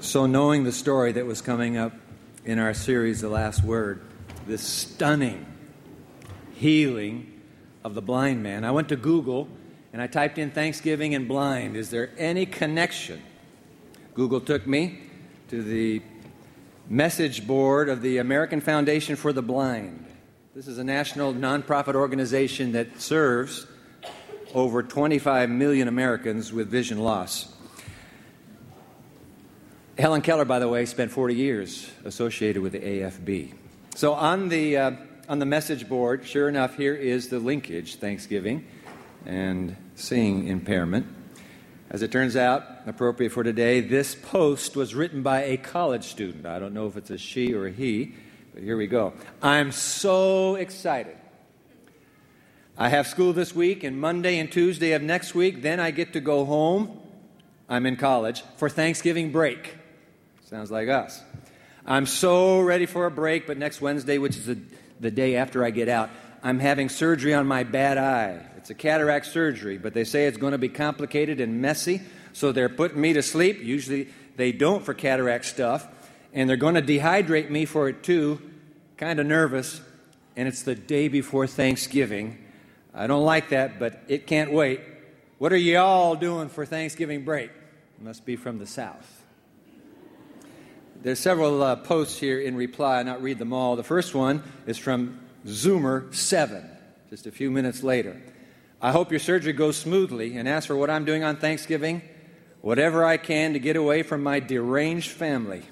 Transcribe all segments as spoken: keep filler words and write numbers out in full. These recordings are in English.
So knowing the story that was coming up in our series, The Last Word, this stunning healing of the blind man, I went to Google and I typed in Thanksgiving and blind. Is there any connection? Google took me to the message board of the American Foundation for the Blind. This is a national nonprofit organization that serves over twenty-five million Americans with vision loss. Helen Keller, by the way, spent forty years associated with the A F B. So on the uh, on the message board, sure enough, here is the linkage, Thanksgiving and seeing impairment. As it turns out, appropriate for today, this post was written by a college student. I don't know if it's a she or a he, but here we go. I'm so excited. I have school this week and Monday and Tuesday of next week. Then I get to go home. I'm in college for Thanksgiving break. Sounds like us. I'm so ready for a break, but next Wednesday, which is the, the day after I get out, I'm having surgery on my bad eye. It's a cataract surgery, but they say it's going to be complicated and messy, so they're putting me to sleep. Usually they don't for cataract stuff, and they're going to dehydrate me for it too. Kind of nervous, and it's the day before Thanksgiving. I don't like that, but it can't wait. What are y'all doing for Thanksgiving break? It must be from the South. There's several uh, posts here in reply. I'll not read them all. The first one is from Zoomer seven, just a few minutes later. I hope your surgery goes smoothly, and as for what I'm doing on Thanksgiving, whatever I can to get away from my deranged family.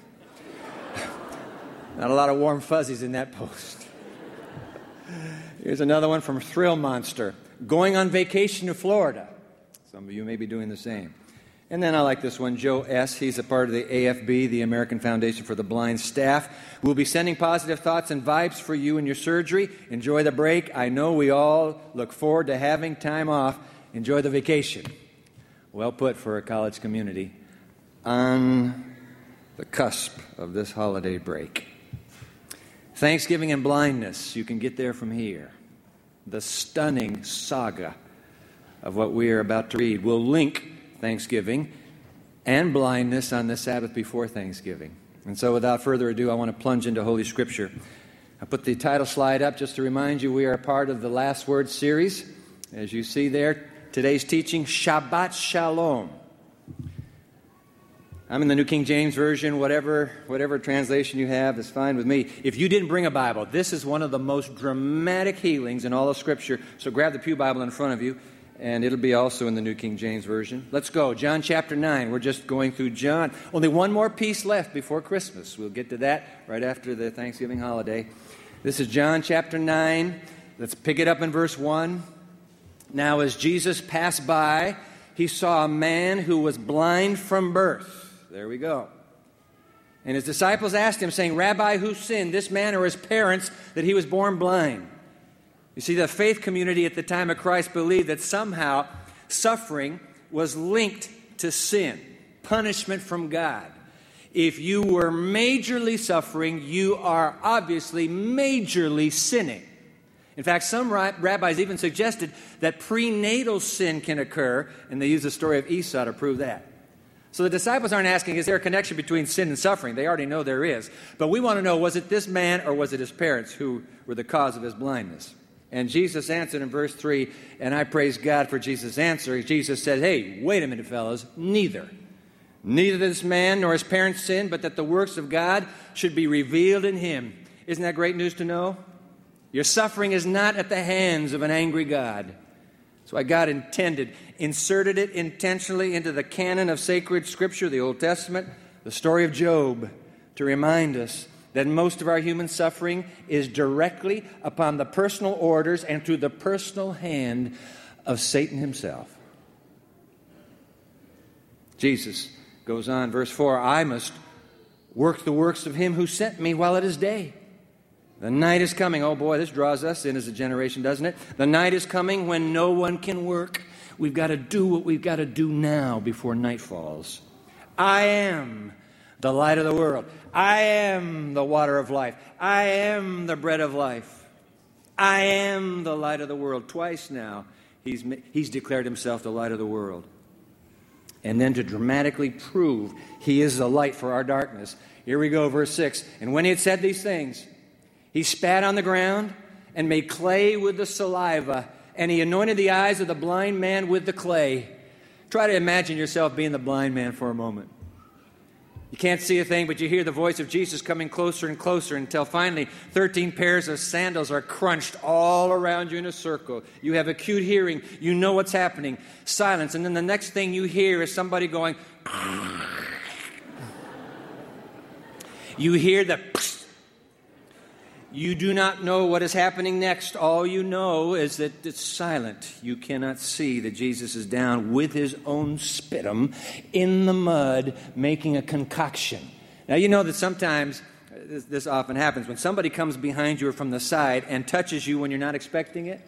Not a lot of warm fuzzies in that post. Here's another one from Thrill Monster. Going on vacation to Florida. Some of you may be doing the same. And then I like this one, Joe S. He's a part of the A F B, the American Foundation for the Blind staff. We'll be sending positive thoughts and vibes for you and your surgery. Enjoy the break. I know we all look forward to having time off. Enjoy the vacation. Well put for a college community on the cusp of this holiday break. Thanksgiving and blindness. You can get there from here. The stunning saga of what we are about to read will link Thanksgiving and blindness on the Sabbath before Thanksgiving. And so without further ado, I want to plunge into Holy Scripture. I put the title slide up just to remind you we are part of the Last Word series. As you see there, today's teaching, Shabbat Shalom. I'm in the New King James Version. Whatever, whatever translation you have is fine with me. If you didn't bring a Bible, this is one of the most dramatic healings in all of Scripture. So grab the pew Bible in front of you. And it'll be also in the New King James Version. Let's go. John chapter nine. We're just going through John. Only one more piece left before Christmas. We'll get to that right after the Thanksgiving holiday. This is John chapter nine. Let's pick it up in verse one. Now as Jesus passed by, he saw a man who was blind from birth. There we go. And his disciples asked him, saying, Rabbi, who sinned, this man or his parents, that he was born blind? You see, the faith community at the time of Christ believed that somehow suffering was linked to sin, punishment from God. If you were majorly suffering, you are obviously majorly sinning. In fact, some rabbis even suggested that prenatal sin can occur, and they use the story of Esau to prove that. So the disciples aren't asking, is there a connection between sin and suffering? They already know there is. But we want to know, was it this man or was it his parents who were the cause of his blindness? And Jesus answered in verse three, and I praise God for Jesus' answer. Jesus said, hey, wait a minute, fellas, neither. Neither this man nor his parents sinned, but that the works of God should be revealed in him. Isn't that great news to know? Your suffering is not at the hands of an angry God. That's why God intended, inserted it intentionally into the canon of sacred Scripture, the Old Testament, the story of Job, to remind us that most of our human suffering is directly upon the personal orders and through the personal hand of Satan himself. Jesus goes on, verse four, I must work the works of him who sent me while it is day. The night is coming. Oh boy, this draws us in as a generation, doesn't it? The night is coming when no one can work. We've got to do what we've got to do now before night falls. I am the light of the world. I am the water of life. I am the bread of life. I am the light of the world. Twice now, he's, he's declared himself the light of the world. and then to dramatically prove he is the light for our darkness. Here we go, verse six. And when he had said these things, he spat on the ground and made clay with the saliva, and he anointed the eyes of the blind man with the clay. Try to imagine yourself being the blind man for a moment. You can't see a thing, but you hear the voice of Jesus coming closer and closer until finally thirteen pairs of sandals are crunched all around you in a circle. You have acute hearing. You know what's happening. Silence. And then the next thing you hear is somebody going. You hear the. You do not know what is happening next. All you know is that it's silent. You cannot see that Jesus is down with his own spittum in the mud making a concoction. Now, you know that sometimes this, this often happens. When somebody comes behind you or from the side and touches you when you're not expecting it,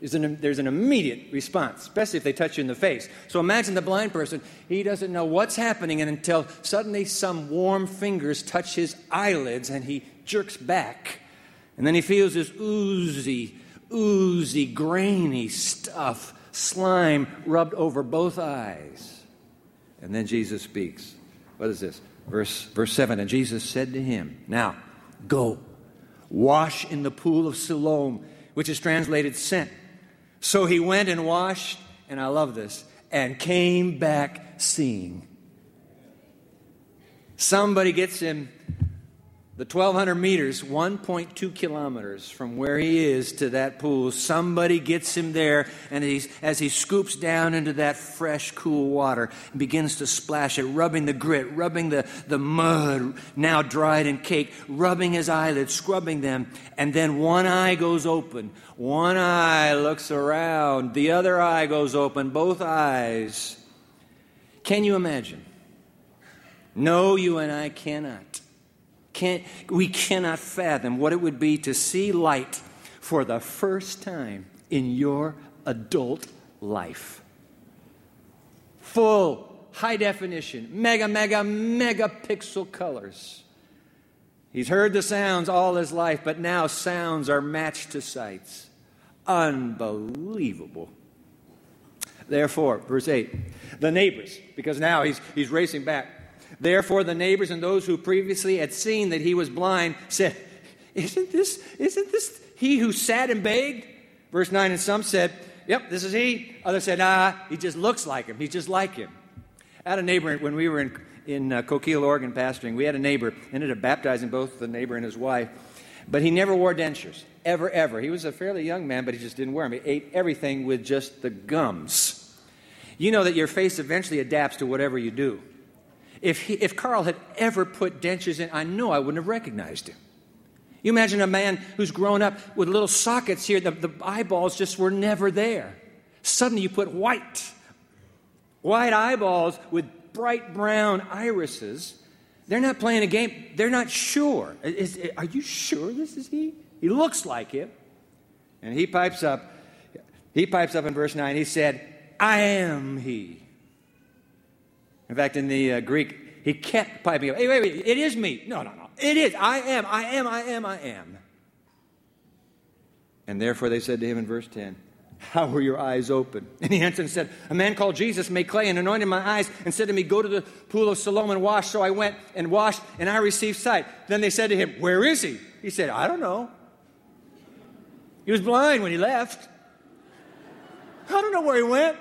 there's an, there's an immediate response, especially if they touch you in the face. So imagine the blind person. He doesn't know what's happening, and until suddenly some warm fingers touch his eyelids, and he jerks back. And then he feels this oozy, oozy, grainy stuff, slime rubbed over both eyes. And then Jesus speaks. What is this? Verse, verse seven, and Jesus said to him, now, go, wash in the pool of Siloam, which is translated sent. So he went and washed, and I love this, and came back seeing. Somebody gets him. The twelve hundred meters, one point two kilometers from where he is to that pool, somebody gets him there, and he's, as he scoops down into that fresh, cool water, begins to splash it, rubbing the grit, rubbing the, the mud, now dried and caked, rubbing his eyelids, scrubbing them, and then one eye goes open. One eye looks around. The other eye goes open. Both eyes. Can you imagine? No, you and I cannot. Can't, we cannot fathom what it would be to see light for the first time in your adult life. Full, high definition, mega, mega, mega pixel colors. He's heard the sounds all his life, but now sounds are matched to sights. Unbelievable. Therefore, verse eight, the neighbors, because now he's he's racing back. Therefore, the neighbors and those who previously had seen that he was blind said, Isn't this, isn't this he who sat and begged? Verse nine, and some said, yep, this is he. Others said, nah, he just looks like him. He's just like him. I had a neighbor, when we were in, in uh, Coquille, Oregon, pastoring, we had a neighbor, ended up baptizing both the neighbor and his wife, but he never wore dentures, ever, ever. He was a fairly young man, but he just didn't wear them. He ate everything with just the gums. You know that your face eventually adapts to whatever you do. If he, if Carl had ever put dentures in, I know I wouldn't have recognized him. You imagine a man who's grown up with little sockets here. The, the eyeballs just were never there. Suddenly you put white, white eyeballs with bright brown irises. They're not playing a game. They're not sure. Is, is, are you sure this is he? He looks like him. And he pipes up. He pipes up in verse nine. He said, I am he. In fact, in the uh, Greek, he kept piping up, hey, wait, wait, it is me. No, no, no, it is. I am, I am, I am, I am. And therefore they said to him in verse ten, how were your eyes open? And he answered and said, a man called Jesus made clay and anointed my eyes and said to me, go to the pool of Siloam and wash. So I went and washed, and I received sight. Then they said to him, where is he? He said, I don't know. He was blind when he left. I don't know where he went.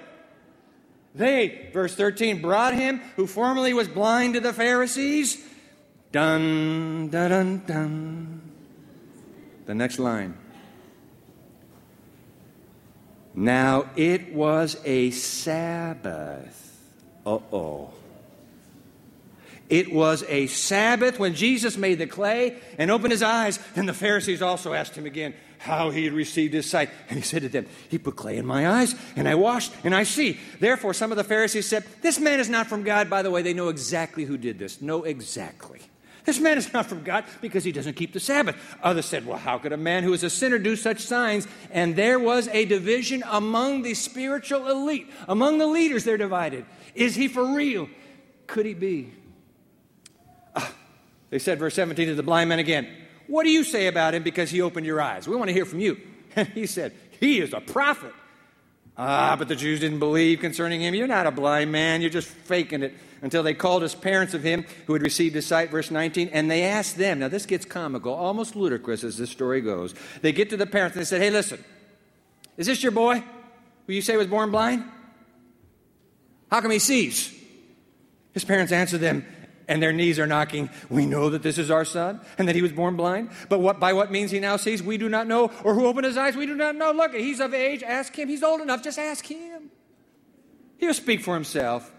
They, verse thirteen, brought him who formerly was blind to the Pharisees. Dun, dun, dun, dun. The next line. Now it was a Sabbath. Uh-oh. It was a Sabbath when Jesus made the clay and opened his eyes. Then the Pharisees also asked him again how he had received his sight. And he said to them, he put clay in my eyes, and I washed, and I see. Therefore, some of the Pharisees said, this man is not from God. By the way, they know exactly who did this. Know exactly. This man is not from God because he doesn't keep the Sabbath. Others said, well, how could a man who is a sinner do such signs? And there was a division among the spiritual elite. Among the leaders, they're divided. Is he for real? Could he be? They said, verse seventeen, to the blind man again, what do you say about him because he opened your eyes? We want to hear from you. And he said, he is a prophet. Ah, but the Jews didn't believe concerning him. You're not a blind man. You're just faking it. Until they called us parents of him who had received his sight, verse nineteen, and they asked them. Now, this gets comical, almost ludicrous as this story goes. They get to the parents and they said, hey, listen, is this your boy who you say was born blind? How come he sees? His parents answered them, and their knees are knocking, we know that this is our son and that he was born blind, but what by what means he now sees, we do not know, or who opened his eyes, we do not know. Look, he's of age, ask him. He's old enough, just ask him. He'll speak for himself.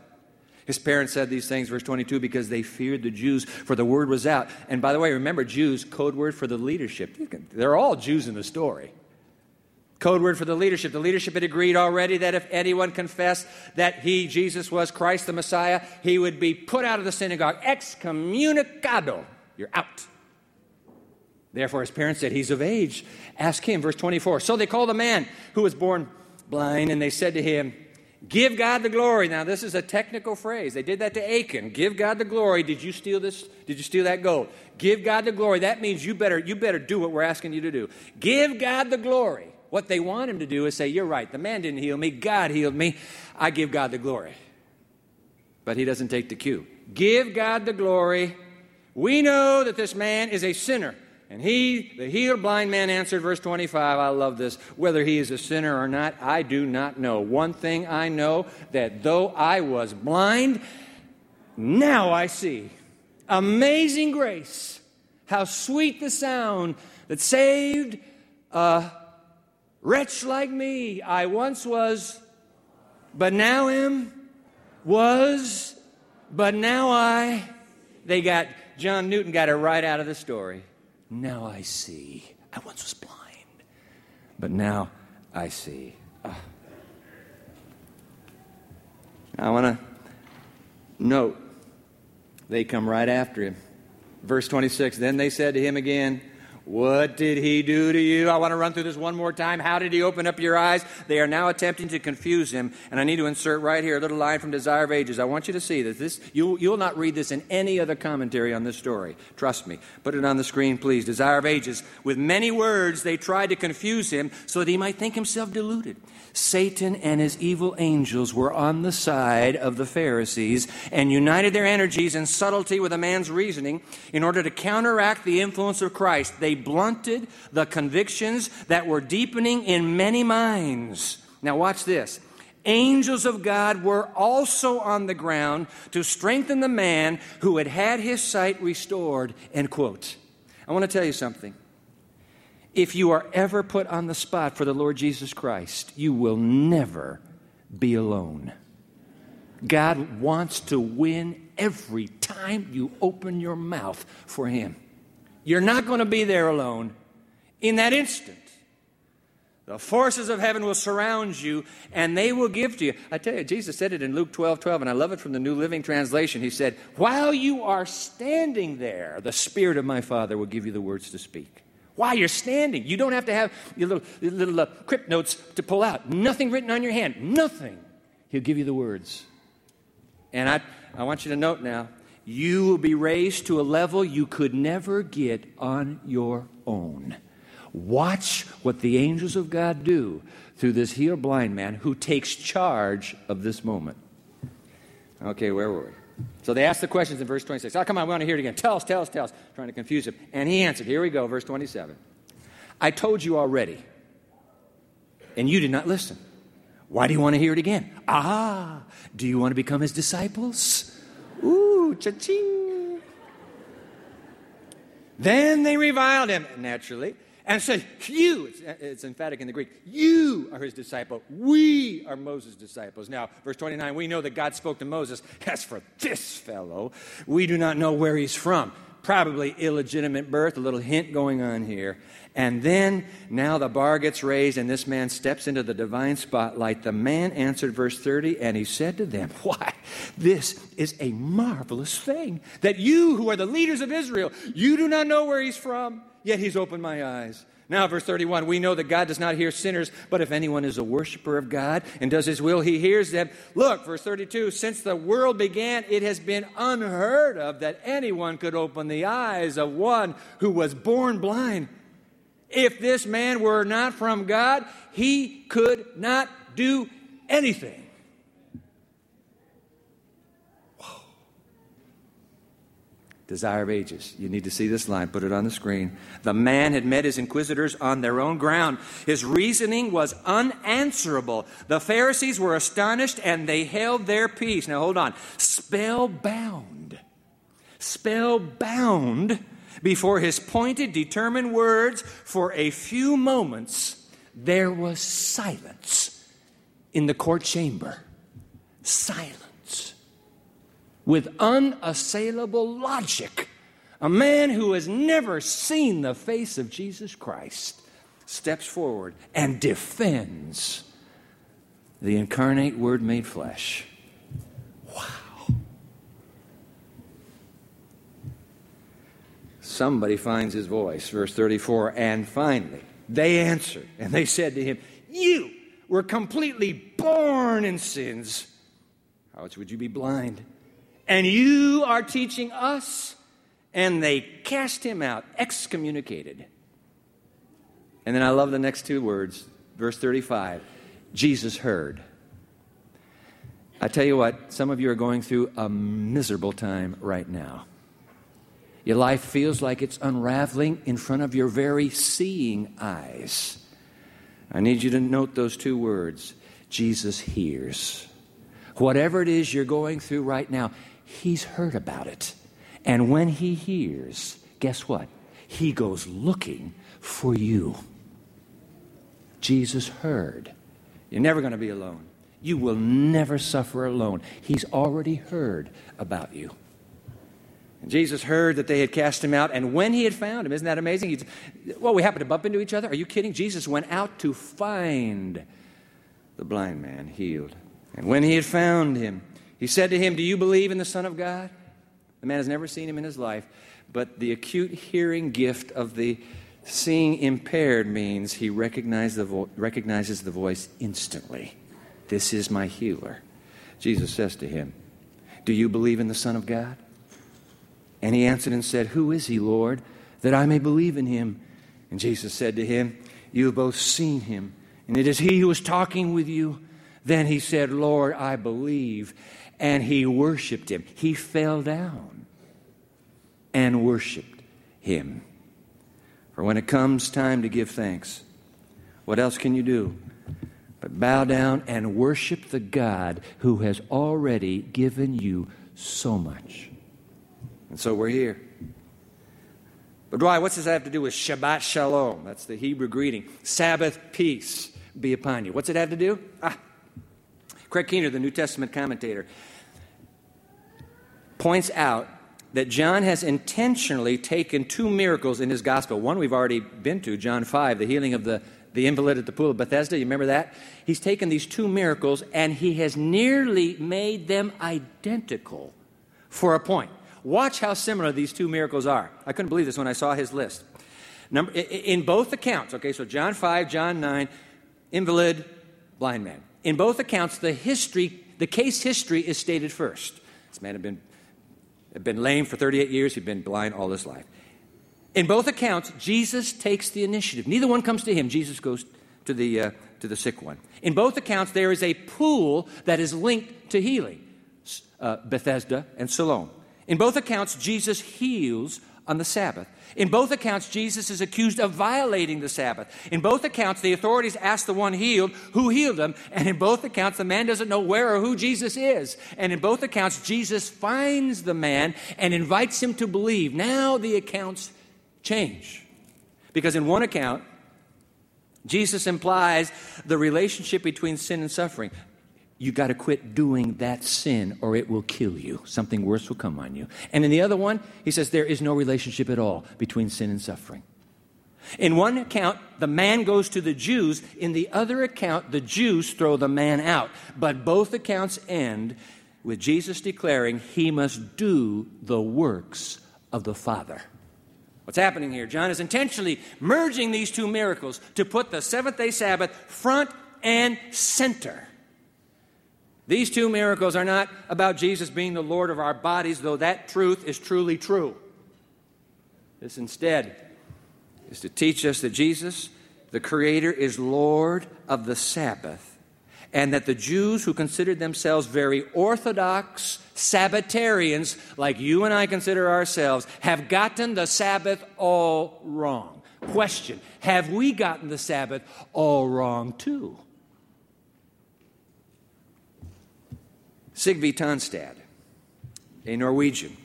His parents said these things, verse twenty-two, because they feared the Jews, for the word was out. And by the way, remember, Jews, code word for the leadership. They're all Jews in the story. Code word for the leadership. The leadership had agreed already that if anyone confessed that he, Jesus, was Christ the Messiah, he would be put out of the synagogue. Excommunicado. You're out. Therefore, his parents said, he's of age. Ask him, verse twenty-four. So they called a man who was born blind, and they said to him, give God the glory. Now, this is a technical phrase. They did that to Achan. Give God the glory. Did you steal this? Did you steal that gold? Give God the glory. That means you better, you better do what we're asking you to do. Give God the glory. What they want him to do is say, you're right. The man didn't heal me. God healed me. I give God the glory. But he doesn't take the cue. Give God the glory. We know that this man is a sinner. And he, the healed blind man, answered, verse twenty-five, I love this, whether he is a sinner or not, I do not know. One thing I know, that though I was blind, now I see. Amazing grace, how sweet the sound that saved a wretch like me. I once was, but now am, was, but now I. They got, John Newton got it right out of the story. Now I see. I once was blind, but now I see. Uh. I want to note, they come right after him. Verse twenty-six, then they said to him again, what did he do to you? I want to run through this one more time. How did he open up your eyes? They are now attempting to confuse him. And I need to insert right here a little line from Desire of Ages. I want you to see that this, you, you'll not read this in any other commentary on this story. Trust me. Put it on the screen, please. Desire of Ages. With many words, they tried to confuse him so that he might think himself deluded. Satan and his evil angels were on the side of the Pharisees and united their energies in subtlety with a man's reasoning in order to counteract the influence of Christ. They blunted the convictions that were deepening in many minds. Now watch this. Angels of God were also on the ground to strengthen the man who had had his sight restored, end quote. I want to tell you something. If you are ever put on the spot for the Lord Jesus Christ, you will never be alone. God wants to win every time you open your mouth for him. You're not going to be there alone. In that instant, the forces of heaven will surround you, and they will give to you. I tell you, Jesus said it in Luke twelve twelve, and I love it from the New Living Translation. He said, while you are standing there, the Spirit of my Father will give you the words to speak. While you're standing, you don't have to have your little, your little uh, crypt notes to pull out. Nothing written on your hand. Nothing. He'll give you the words. And I, I want you to note now, you will be raised to a level you could never get on your own. Watch what the angels of God do through this healed blind man who takes charge of this moment. Okay, where were we? So they asked the questions in verse twenty-six. Oh, come on, we want to hear it again. Tell us, tell us, tell us. Trying to confuse him. And he answered. Here we go, verse twenty-seven. I told you already, and you did not listen. Why do you want to hear it again? Ah, do you want to become his disciples? Ooh, cha-ching. Then they reviled him, naturally, and said, you, it's, it's emphatic in the Greek, you are his disciple. We are Moses' disciples. Now, verse twenty-nine, we know that God spoke to Moses. As for this fellow, we do not know where he's from. Probably illegitimate birth, a little hint going on here. And then, now the bar gets raised, and this man steps into the divine spotlight. The man answered, verse thirty, and he said to them, why, this is a marvelous thing, that you who are the leaders of Israel, you do not know where he's from, yet he's opened my eyes. Now, verse thirty-one, we know that God does not hear sinners, but if anyone is a worshiper of God and does his will, he hears them. Look, verse thirty-two, since the world began, it has been unheard of that anyone could open the eyes of one who was born blind. If this man were not from God, he could not do anything. Whoa. Desire of Ages. You need to see this line. Put it on the screen. The man had met his inquisitors on their own ground. His reasoning was unanswerable. The Pharisees were astonished, and they held their peace. Now, hold on. Spellbound. Spellbound before his pointed, determined words. For a few moments, there was silence in the court chamber. Silence. With unassailable logic, a man who has never seen the face of Jesus Christ steps forward and defends the incarnate Word made flesh. Wow. Somebody finds his voice. Verse thirty-four, and finally they answered, and they said to him, you were completely born in sins. How else would you be blind? And you are teaching us. And they cast him out, excommunicated. And then I love the next two words. Verse thirty-five, Jesus heard. I tell you what, some of you are going through a miserable time right now. Your life feels like it's unraveling in front of your very seeing eyes. I need you to note those two words. Jesus hears. Whatever it is you're going through right now, he's heard about it. And when he hears, guess what? He goes looking for you. Jesus heard. You're never going to be alone. You will never suffer alone. He's already heard about you. And Jesus heard that they had cast him out, and when he had found him, isn't that amazing? He'd, well, we happened to bump into each other. Are you kidding? Jesus went out to find the blind man healed. And when he had found him, he said to him, do you believe in the Son of God? The man has never seen him in his life, but the acute hearing gift of the seeing impaired means he recognizes the, vo- recognizes the voice instantly. This is my healer. Jesus says to him, do you believe in the Son of God? And he answered and said, who is he, Lord, that I may believe in him? And Jesus said to him, you have both seen him, and it is he who is talking with you. Then he said, Lord, I believe. And he worshiped him. He fell down and worshiped him. For when it comes time to give thanks, what else can you do but bow down and worship the God who has already given you so much? And so we're here. But why? What does that have to do with Shabbat Shalom? That's the Hebrew greeting. Sabbath peace be upon you. What's it have to do? Ah. Craig Keener, the New Testament commentator, points out that John has intentionally taken two miracles in his gospel. One we've already been to, John five, the healing of the, the invalid at the pool of Bethesda. You remember that? He's taken these two miracles, and he has nearly made them identical for a point. Watch how similar these two miracles are. I couldn't believe this when I saw his list. Number, in both accounts, okay, so John five, John nine, invalid, blind man. In both accounts, the history, the case history is stated first. This man had been, had been lame for thirty-eight years. He'd been blind all his life. In both accounts, Jesus takes the initiative. Neither one comes to him. Jesus goes to the, uh, to the sick one. In both accounts, there is a pool that is linked to healing, uh, Bethesda and Siloam. In both accounts, Jesus heals on the Sabbath. In both accounts, Jesus is accused of violating the Sabbath. In both accounts, the authorities ask the one healed who healed him. And in both accounts, the man doesn't know where or who Jesus is. And in both accounts, Jesus finds the man and invites him to believe. Now the accounts change. Because in one account, Jesus implies the relationship between sin and suffering. You got to quit doing that sin or it will kill you. Something worse will come on you. And in the other one, he says there is no relationship at all between sin and suffering. In one account, the man goes to the Jews. In the other account, the Jews throw the man out. But both accounts end with Jesus declaring he must do the works of the Father. What's happening here? John is intentionally merging these two miracles to put the seventh-day Sabbath front and center. These two miracles are not about Jesus being the Lord of our bodies, though that truth is truly true. This instead is to teach us that Jesus, the Creator, is Lord of the Sabbath and that the Jews who considered themselves very orthodox Sabbatarians, like you and I consider ourselves, have gotten the Sabbath all wrong. Question, have we gotten the Sabbath all wrong too? Sigve Tonstad, a Norwegian,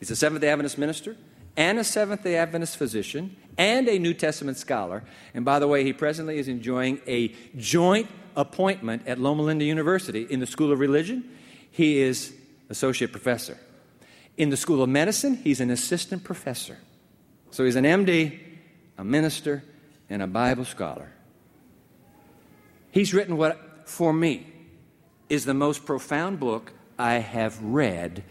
he's a Seventh-day Adventist minister and a Seventh-day Adventist physician and a New Testament scholar. And by the way, he presently is enjoying a joint appointment at Loma Linda University in the School of Religion. He is associate professor. In the School of Medicine, he's an assistant professor. So he's an M D, a minister, and a Bible scholar. He's written what, for me, is the most profound book I have read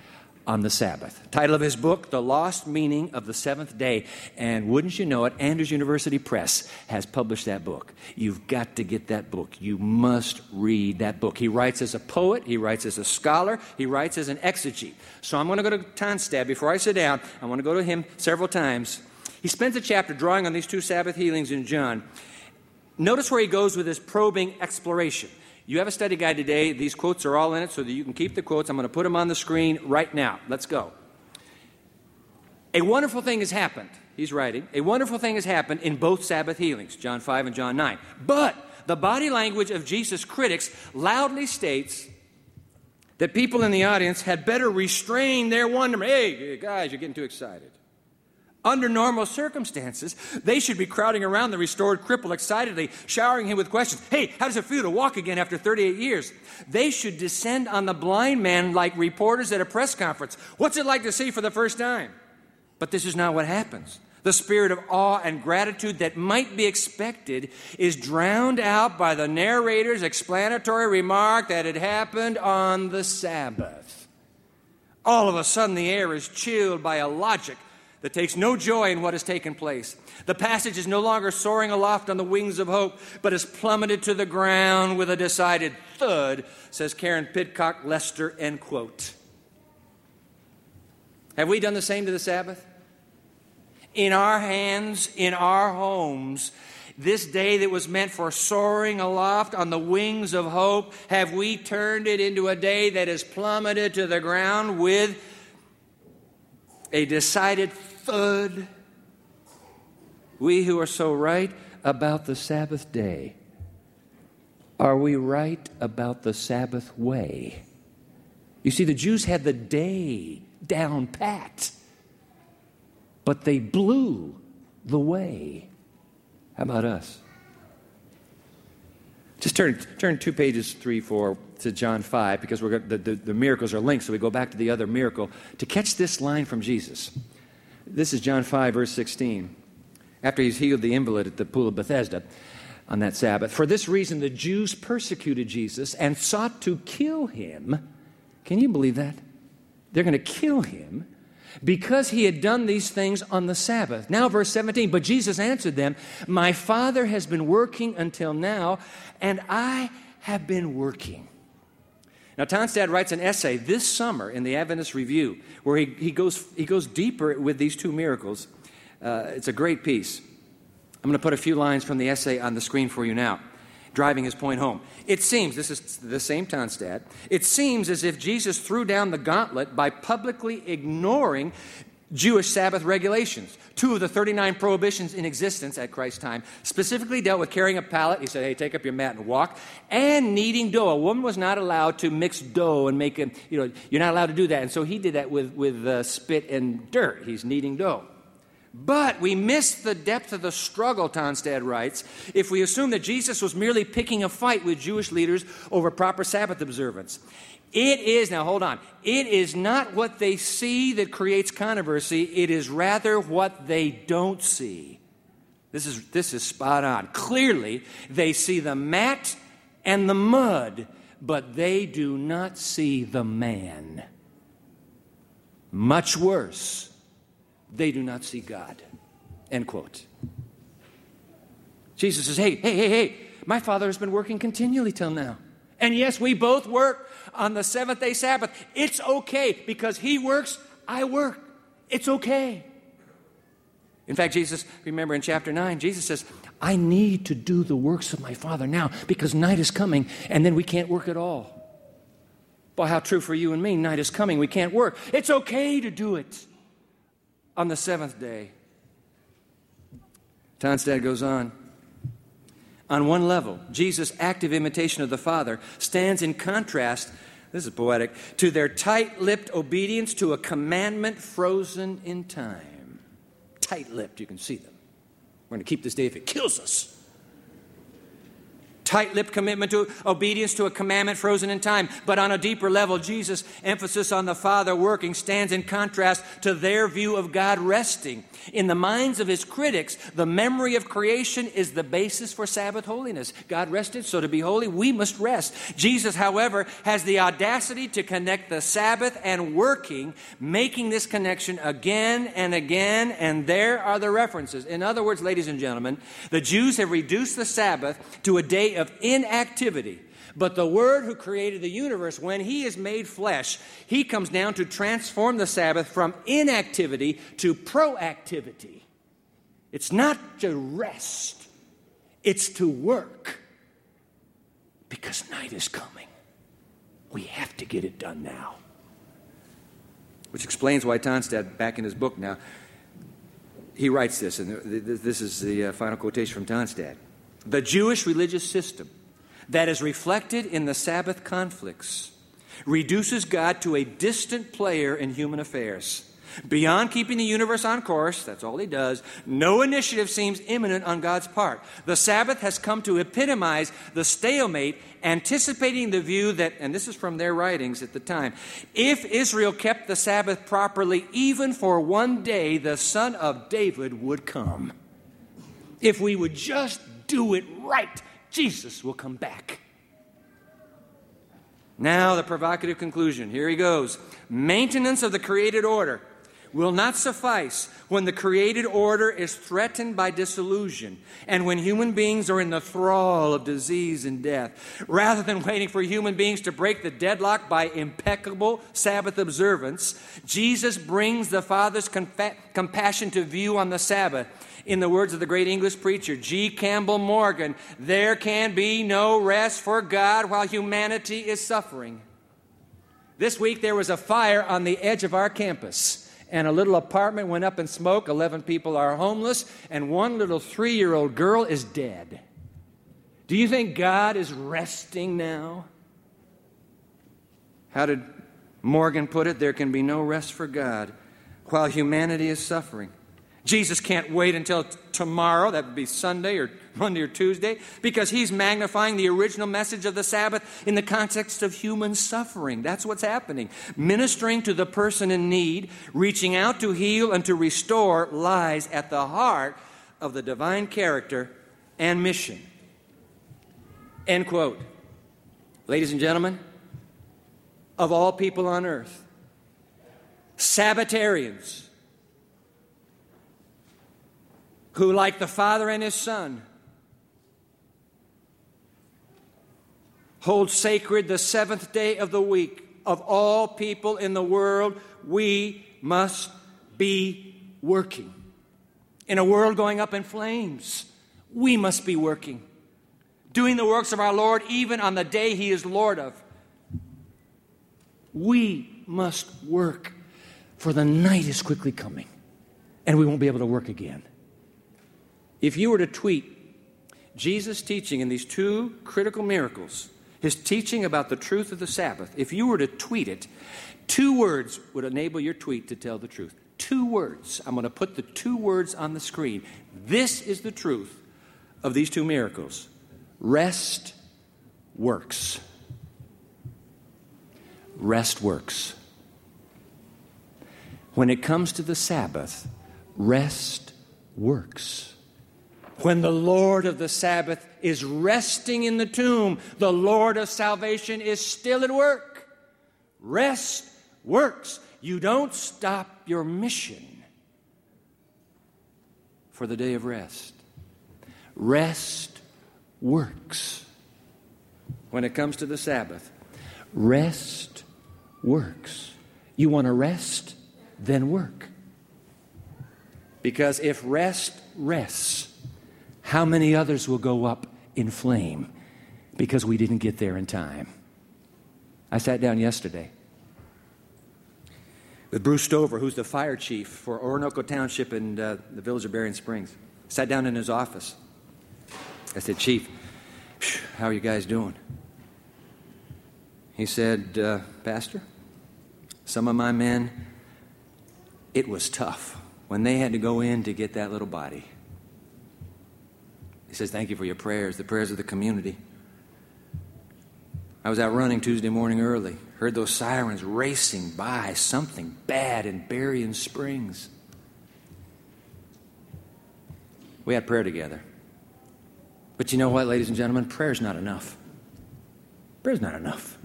on the Sabbath. Title of his book, The Lost Meaning of the Seventh Day. And wouldn't you know it, Andrews University Press has published that book. You've got to get that book. You must read that book. He writes as a poet. He writes as a scholar. He writes as an exegete. So I'm going to go to Tonstad. Before I sit down, I want to go to him several times. He spends a chapter drawing on these two Sabbath healings in John. Notice where he goes with his probing exploration. You have a study guide today. These quotes are all in it so that you can keep the quotes. I'm going to put them on the screen right now. Let's go. A wonderful thing has happened. He's writing. A wonderful thing has happened in both Sabbath healings, John five and John nine. But the body language of Jesus' critics loudly states that people in the audience had better restrain their wonderment. Hey, guys, you're getting too excited. Under normal circumstances, they should be crowding around the restored cripple excitedly, showering him with questions. Hey, how does it feel to walk again after thirty-eight years? They should descend on the blind man like reporters at a press conference. What's it like to see for the first time? But this is not what happens. The spirit of awe and gratitude that might be expected is drowned out by the narrator's explanatory remark that it happened on the Sabbath. All of a sudden, the air is chilled by a logic that takes no joy in what has taken place. The passage is no longer soaring aloft on the wings of hope, but is plummeted to the ground with a decided thud, says Karen Pitcock Lester, end quote. Have we done the same to the Sabbath? In our hands, in our homes, this day that was meant for soaring aloft on the wings of hope, have we turned it into a day that is plummeted to the ground with a decided thud? We who are so right about the Sabbath day, are we right about the Sabbath way? You see, the Jews had the day down pat, but they blew the way. How about us? Just turn turn two pages, three, four, to John five, because we're the, the, the miracles are linked, so we go back to the other miracle to catch this line from Jesus. This is John five, verse sixteen, after he's healed the invalid at the pool of Bethesda on that Sabbath. For this reason, the Jews persecuted Jesus and sought to kill him. Can you believe that? They're going to kill him because he had done these things on the Sabbath. Now, verse seventeen, but Jesus answered them, my Father has been working until now, and I have been working. Now, Tonstad writes an essay this summer in the Adventist Review where he, he, goes, he goes deeper with these two miracles. Uh, it's a great piece. I'm going to put a few lines from the essay on the screen for you now, driving his point home. It seems, this is the same Tonstad, it seems as if Jesus threw down the gauntlet by publicly ignoring Jewish Sabbath regulations. Two of the thirty-nine prohibitions in existence at Christ's time specifically dealt with carrying a pallet. He said, hey, take up your mat and walk. And kneading dough. A woman was not allowed to mix dough and make it, you know, you're not allowed to do that. And so he did that with, with uh, spit and dirt. He's kneading dough. But we miss the depth of the struggle, Tonstad writes, if we assume that Jesus was merely picking a fight with Jewish leaders over proper Sabbath observance. It is, now hold on, it is not what they see that creates controversy. It is rather what they don't see. This is, this is spot on. Clearly, they see the mat and the mud, but they do not see the man. Much worse, they do not see God, end quote. Jesus says, hey, hey, hey, hey, my Father has been working continually till now. And yes, we both work on the seventh-day Sabbath. It's okay because he works, I work. It's okay. In fact, Jesus, remember in chapter nine, Jesus says, I need to do the works of my Father now because night is coming, and then we can't work at all. Well, how true for you and me. Night is coming. We can't work. It's okay to do it on the seventh day. Tonstad goes on. On one level, Jesus' active imitation of the Father stands in contrast, this is poetic, to their tight-lipped obedience to a commandment frozen in time. Tight-lipped, you can see them. We're going to keep this day if it kills us. Tight-lipped commitment to obedience to a commandment frozen in time. But on a deeper level, Jesus' emphasis on the Father working stands in contrast to their view of God resting. In the minds of his critics, the memory of creation is the basis for Sabbath holiness. God rested, so to be holy, we must rest. Jesus, however, has the audacity to connect the Sabbath and working, making this connection again and again, and there are the references. In other words, ladies and gentlemen, the Jews have reduced the Sabbath to a day of inactivity, but the Word who created the universe, when He is made flesh, He comes down to transform the Sabbath from inactivity to proactivity. It's not to rest, it's to work, because night is coming. We have to get it done now, which explains why Tonstad, back in his book now, he writes this, and this is the final quotation from Tonstad. The Jewish religious system that is reflected in the Sabbath conflicts reduces God to a distant player in human affairs. Beyond keeping the universe on course, that's all he does, no initiative seems imminent on God's part. The Sabbath has come to epitomize the stalemate, anticipating the view that, and this is from their writings at the time, if Israel kept the Sabbath properly, even for one day, the Son of David would come. If we would just do it right, Jesus will come back. Now the provocative conclusion. Here he goes. Maintenance of the created order will not suffice when the created order is threatened by dissolution and when human beings are in the thrall of disease and death. Rather than waiting for human beings to break the deadlock by impeccable Sabbath observance, Jesus brings the Father's compa- compassion to view on the Sabbath. In the words of the great English preacher, G. Campbell Morgan, there can be no rest for God while humanity is suffering. This week there was a fire on the edge of our campus, and a little apartment went up in smoke. Eleven people are homeless, and one little three-year-old girl is dead. Do you think God is resting now? How did Morgan put it? There can be no rest for God while humanity is suffering. Jesus can't wait until t- tomorrow, that would be Sunday or Monday or Tuesday, because he's magnifying the original message of the Sabbath in the context of human suffering. That's what's happening. Ministering to the person in need, reaching out to heal and to restore lies at the heart of the divine character and mission. End quote. Ladies and gentlemen, of all people on earth, Sabbatarians, who, like the Father and His Son, hold sacred the seventh day of the week. Of all people in the world, we must be working. In a world going up in flames, we must be working, doing the works of our Lord even on the day He is Lord of. We must work, for the night is quickly coming, and we won't be able to work again. If you were to tweet Jesus' teaching in these two critical miracles, his teaching about the truth of the Sabbath, if you were to tweet it, two words would enable your tweet to tell the truth. Two words. I'm going to put the two words on the screen. This is the truth of these two miracles. Rest works. Rest works. When it comes to the Sabbath, rest works. When the Lord of the Sabbath is resting in the tomb, the Lord of salvation is still at work. Rest works. You don't stop your mission for the day of rest. Rest works. When it comes to the Sabbath, rest works. You want to rest, then work. Because if rest rests, how many others will go up in flame because we didn't get there in time? I sat down yesterday with Bruce Stover, who's the fire chief for Oronoko Township in uh, the village of Berrien Springs. Sat down in his office. I said, "Chief, how are you guys doing?" He said, uh, "Pastor, some of my men, it was tough when they had to go in to get that little body." He says, "Thank you for your prayers, the prayers of the community. I was out running Tuesday morning early, heard those sirens racing by, something bad in Berrien Springs. We had prayer together." But you know what, ladies and gentlemen? Prayer's not enough. Prayer's not enough.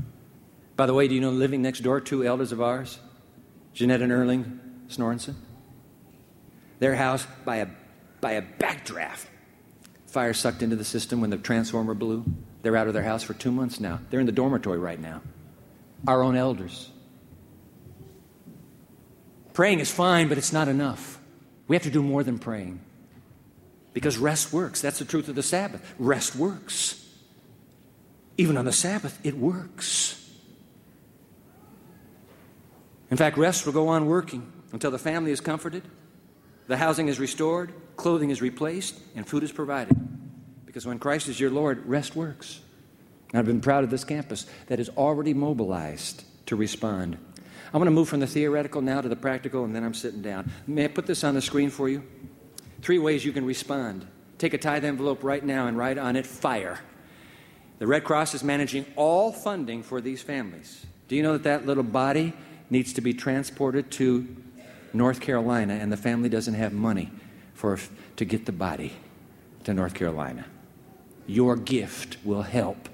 By the way, do you know living next door, two elders of ours, Jeanette and Erling Snorensen? Their house, by a, by a backdraft, fire sucked into the system when the transformer blew. They're out of their house for two months now. They're in the dormitory right now. Our own elders. Praying is fine, but it's not enough. We have to do more than praying. Because rest works. That's the truth of the Sabbath. Rest works. Even on the Sabbath, it works. In fact, rest will go on working until the family is comforted, the housing is restored, clothing is replaced, and food is provided. Because when Christ is your Lord, rest works. And I've been proud of this campus that is already mobilized to respond. I want to move from the theoretical now to the practical, and then I'm sitting down. May I put this on the screen for you? Three ways you can respond. Take a tithe envelope right now and write on it, FIRE. The Red Cross is managing all funding for these families. Do you know that that little body needs to be transported to North Carolina, and the family doesn't have money for to get the body to North Carolina? Your gift will help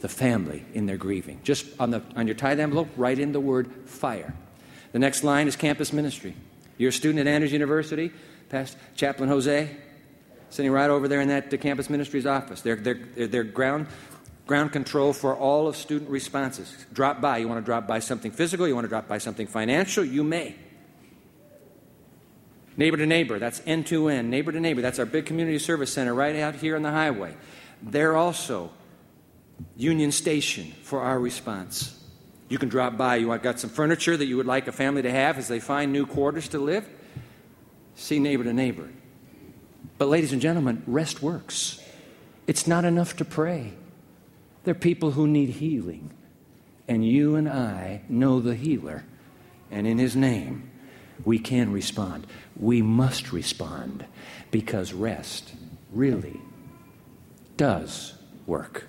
the family in their grieving. Just on, the, on your tithe envelope, write in the word FIRE. The next line is campus ministry. You're a student at Andrews University, Pastor Chaplain Jose, sitting right over there in that the campus ministry's office. They're, they're, they're ground, ground control for all of student responses. Drop by. You want to drop by something physical? You want to drop by something financial? You may. Neighbor to Neighbor, that's end-to-end. Neighbor to Neighbor, that's our big community service center right out here on the highway. They're also Union Station for our response. You can drop by. You've got some furniture that you would like a family to have as they find new quarters to live. See Neighbor to Neighbor. But ladies and gentlemen, rest works. It's not enough to pray. There are people who need healing. And you and I know the healer. And in his name, we can respond. We must respond because rest really does work.